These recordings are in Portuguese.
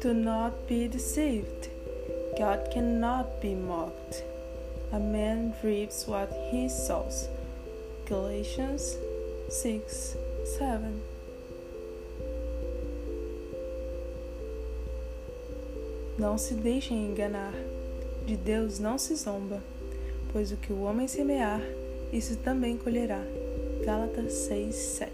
Do not be deceived. God cannot be mocked. A man reaps what he sows. Galatians 6:7. Não se deixem enganar. De Deus não se zomba, pois o que o homem semear, isso também colherá. Gálatas 6:7.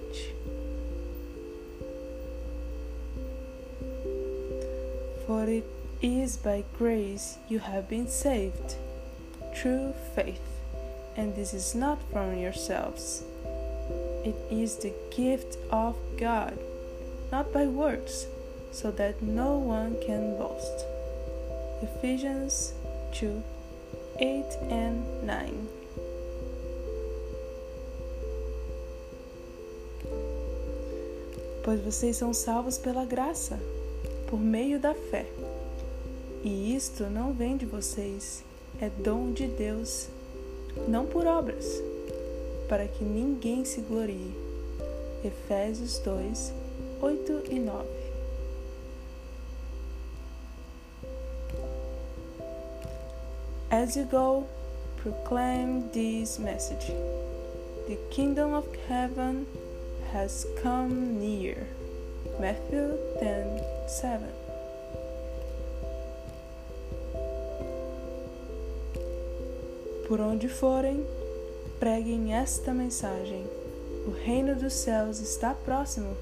For it is by grace you have been saved, through faith, and this is not from yourselves. It is the gift of God, not by works, so that no one can boast. Ephesians 2:8-9. Pois vocês são salvos pela graça, por meio da fé. E isto não vem de vocês, é dom de Deus, não por obras, para que ninguém se glorie. Efésios 2:8-9. As you go, proclaim this message. The kingdom of heaven has come near. Matthew 10:7. Por onde forem, preguem esta mensagem. O reino dos céus está próximo.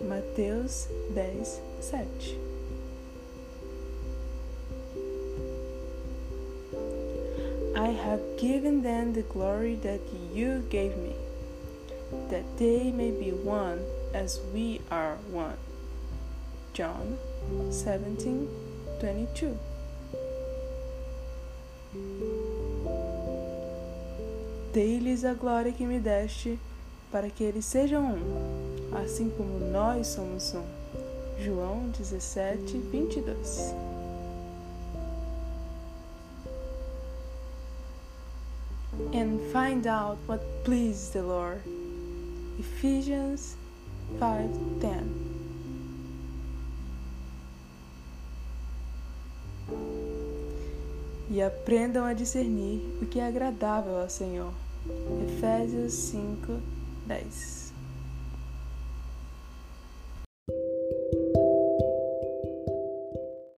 Mateus 10:7. I have given them the glory that you gave me, that they may be one as we are one. John 17:22. Dei-lhes a glória que me deste, para que eles sejam um, assim como nós somos um. João 17:22. And find out what pleased the Lord. Ephesians 5:10. E aprendam a discernir o que é agradável ao Senhor. Efésios 5:10.